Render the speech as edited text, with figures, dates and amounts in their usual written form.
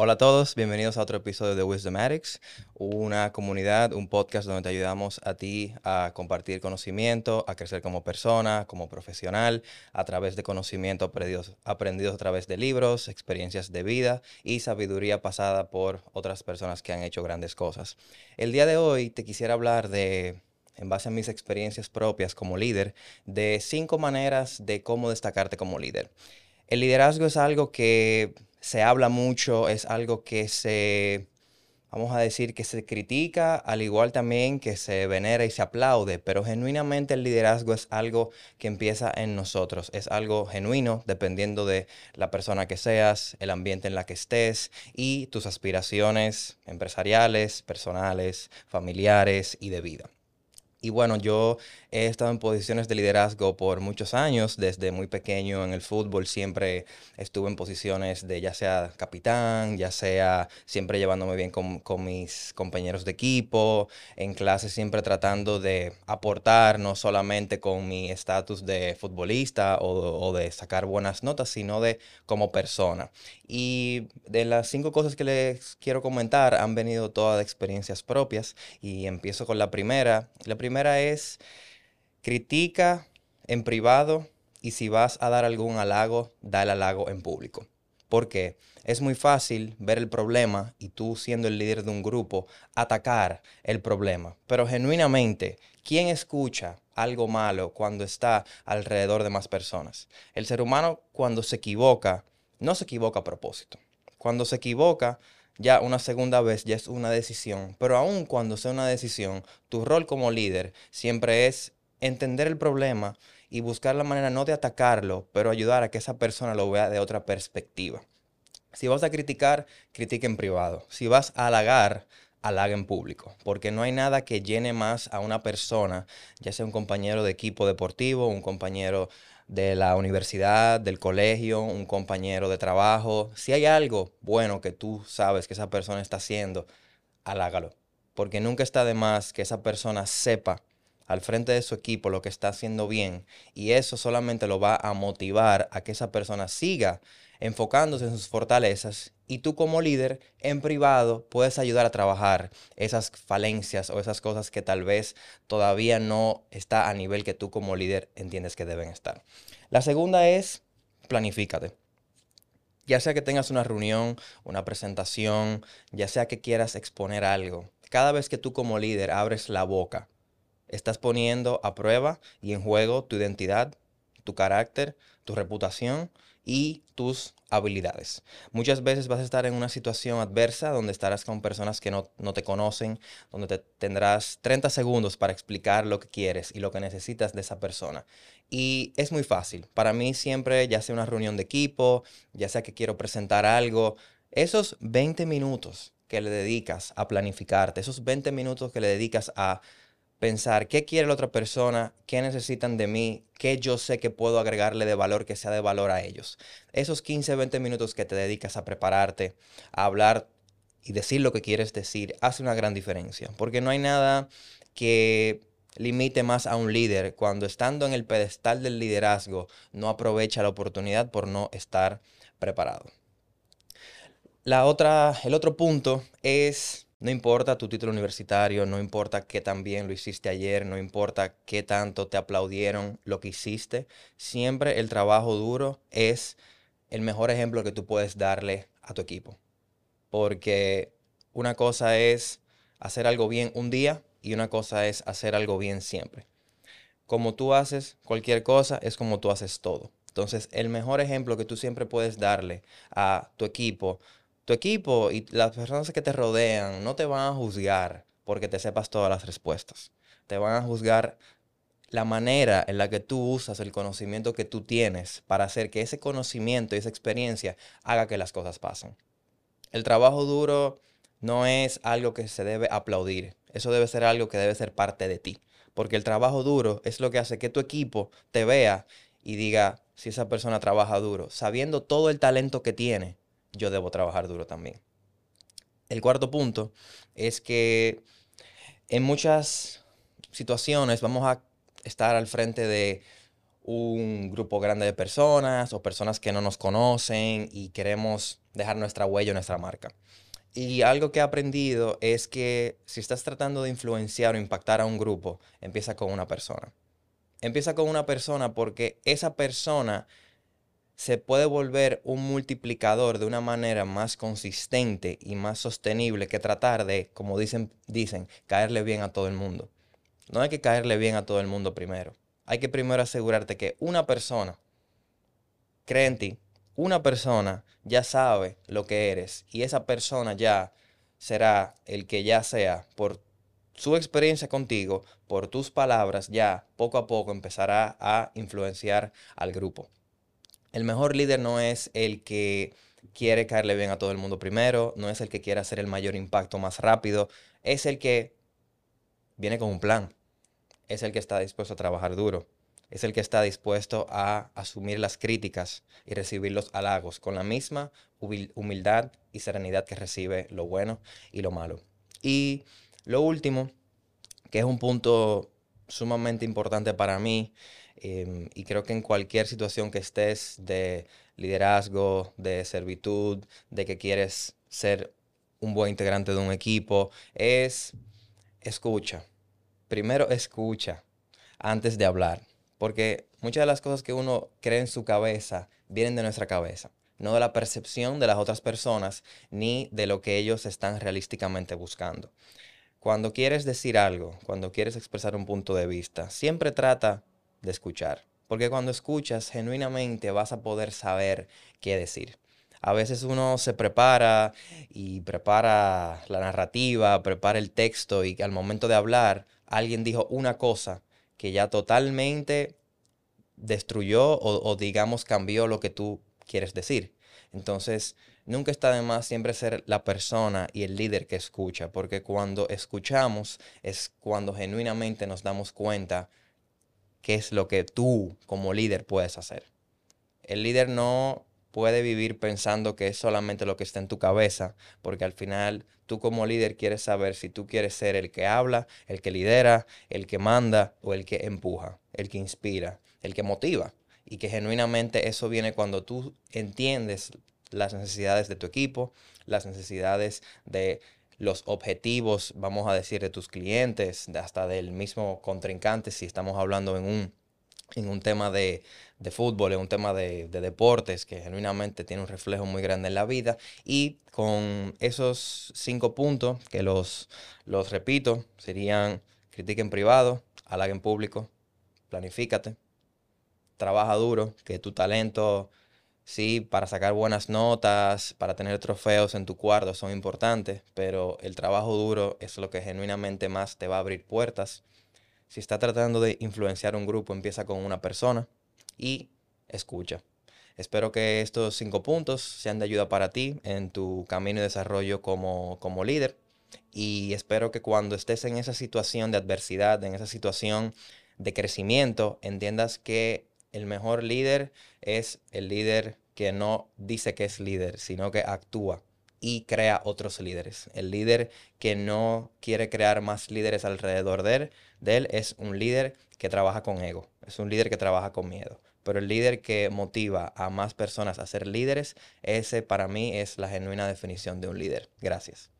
Hola a todos, bienvenidos a otro episodio de Wisdomatics, una comunidad, un podcast donde te ayudamos a ti a compartir conocimiento, a crecer como persona, como profesional, a través de conocimientos aprendidos a través de libros, experiencias de vida y sabiduría pasada por otras personas que han hecho grandes cosas. El día de hoy te quisiera hablar de, en base a mis experiencias propias como líder, de 5 maneras de cómo destacarte como líder. El liderazgo es algo que se habla mucho, es algo que se critica, al igual también que se venera y se aplaude, pero genuinamente el liderazgo es algo que empieza en nosotros, es algo genuino dependiendo de la persona que seas, el ambiente en la que estés y tus aspiraciones empresariales, personales, familiares y de vida. Y bueno, yo he estado en posiciones de liderazgo por muchos años, desde muy pequeño en el fútbol siempre estuve en posiciones de ya sea capitán, ya sea siempre llevándome bien con mis compañeros de equipo, en clase siempre tratando de aportar no solamente con mi estatus de futbolista o de sacar buenas notas, sino de como persona. Y de las 5 cosas que les quiero comentar han venido todas de experiencias propias y empiezo con la primera. La primera es, critica en privado y si vas a dar algún halago, da el halago en público. Porque es muy fácil ver el problema y tú siendo el líder de un grupo, atacar el problema. Pero genuinamente, ¿quién escucha algo malo cuando está alrededor de más personas? El ser humano cuando se equivoca, no se equivoca a propósito. Cuando se equivoca, ya una segunda vez ya es una decisión, pero aun cuando sea una decisión, tu rol como líder siempre es entender el problema y buscar la manera no de atacarlo, pero ayudar a que esa persona lo vea de otra perspectiva. Si vas a criticar, critica en privado. Si vas a halagar, halaga en público, porque no hay nada que llene más a una persona, ya sea un compañero de equipo deportivo, un compañero de la universidad, del colegio, un compañero de trabajo. Si hay algo bueno que tú sabes que esa persona está haciendo, halágalo. Porque nunca está de más que esa persona sepa al frente de su equipo lo que está haciendo bien. Y eso solamente lo va a motivar a que esa persona siga enfocándose en sus fortalezas. Y tú como líder, en privado, puedes ayudar a trabajar esas falencias o esas cosas que tal vez todavía no está a nivel que tú como líder entiendes que deben estar. La segunda es, planifícate. Ya sea que tengas una reunión, una presentación, ya sea que quieras exponer algo. Cada vez que tú como líder abres la boca, estás poniendo a prueba y en juego tu identidad, tu carácter, tu reputación y tus habilidades. Muchas veces vas a estar en una situación adversa donde estarás con personas que no te conocen, donde tendrás 30 segundos para explicar lo que quieres y lo que necesitas de esa persona. Y es muy fácil. Para mí siempre, ya sea una reunión de equipo, ya sea que quiero presentar algo, esos 20 minutos que le dedicas a planificarte, esos 20 minutos que le dedicas a pensar qué quiere la otra persona, qué necesitan de mí, qué yo sé que puedo agregarle de valor, que sea de valor a ellos. Esos 15, 20 minutos que te dedicas a prepararte, a hablar y decir lo que quieres decir, hace una gran diferencia. Porque no hay nada que limite más a un líder cuando estando en el pedestal del liderazgo no aprovecha la oportunidad por no estar preparado. El otro punto es, no importa tu título universitario, no importa qué tan bien lo hiciste ayer, no importa qué tanto te aplaudieron lo que hiciste, siempre el trabajo duro es el mejor ejemplo que tú puedes darle a tu equipo. Porque una cosa es hacer algo bien un día y una cosa es hacer algo bien siempre. Como tú haces cualquier cosa, es como tú haces todo. Entonces, el mejor ejemplo que tú siempre puedes darle a tu equipo. Tu equipo y las personas que te rodean no te van a juzgar porque te sepas todas las respuestas. Te van a juzgar la manera en la que tú usas el conocimiento que tú tienes para hacer que ese conocimiento y esa experiencia haga que las cosas pasen. El trabajo duro no es algo que se debe aplaudir. Eso debe ser algo que debe ser parte de ti. Porque el trabajo duro es lo que hace que tu equipo te vea y diga, si esa persona trabaja duro, sabiendo todo el talento que tiene, yo debo trabajar duro también. El cuarto punto es que en muchas situaciones vamos a estar al frente de un grupo grande de personas o personas que no nos conocen y queremos dejar nuestra huella, nuestra marca. Y algo que he aprendido es que si estás tratando de influenciar o impactar a un grupo, empieza con una persona. Empieza con una persona porque esa persona se puede volver un multiplicador de una manera más consistente y más sostenible que tratar de, como dicen, caerle bien a todo el mundo. No hay que caerle bien a todo el mundo primero. Hay que primero asegurarte que una persona cree en ti, una persona ya sabe lo que eres y esa persona ya será el que ya sea por su experiencia contigo, por tus palabras, ya poco a poco empezará a influenciar al grupo. El mejor líder no es el que quiere caerle bien a todo el mundo primero, no es el que quiere hacer el mayor impacto más rápido, es el que viene con un plan, es el que está dispuesto a trabajar duro, es el que está dispuesto a asumir las críticas y recibir los halagos con la misma humildad y serenidad que recibe lo bueno y lo malo. Y lo último, que es un punto sumamente importante para mí, y creo que en cualquier situación que estés de liderazgo, de servitud, de que quieres ser un buen integrante de un equipo, es escucha. Primero escucha antes de hablar, porque muchas de las cosas que uno cree en su cabeza vienen de nuestra cabeza, no de la percepción de las otras personas ni de lo que ellos están realísticamente buscando. Cuando quieres decir algo, cuando quieres expresar un punto de vista, siempre trata de escuchar, porque cuando escuchas genuinamente vas a poder saber qué decir. A veces uno se prepara y prepara la narrativa, prepara el texto y al momento de hablar alguien dijo una cosa que ya totalmente destruyó o digamos cambió lo que tú quieres decir. Entonces nunca está de más siempre ser la persona y el líder que escucha, porque cuando escuchamos es cuando genuinamente nos damos cuenta qué es lo que tú como líder puedes hacer. El líder no puede vivir pensando que es solamente lo que está en tu cabeza, porque al final tú como líder quieres saber si tú quieres ser el que habla, el que lidera, el que manda o el que empuja, el que inspira, el que motiva. Y que genuinamente eso viene cuando tú entiendes las necesidades de tu equipo, las necesidades de los objetivos, vamos a decir, de tus clientes, hasta del mismo contrincante, si estamos hablando en un tema de fútbol, en un tema de deportes, que genuinamente tiene un reflejo muy grande en la vida. Y con esos 5 puntos, que los repito, serían: critica en privado, halaga en público, planifícate, trabaja duro, que tu talento, sí, para sacar buenas notas, para tener trofeos en tu cuarto son importantes, pero el trabajo duro es lo que genuinamente más te va a abrir puertas. Si estás tratando de influenciar un grupo, empieza con una persona y escucha. Espero que estos 5 puntos sean de ayuda para ti en tu camino y desarrollo como líder. Y espero que cuando estés en esa situación de adversidad, en esa situación de crecimiento, entiendas que el mejor líder es el líder que no dice que es líder, sino que actúa y crea otros líderes. El líder que no quiere crear más líderes alrededor de él es un líder que trabaja con ego, es un líder que trabaja con miedo. Pero el líder que motiva a más personas a ser líderes, ese para mí es la genuina definición de un líder. Gracias.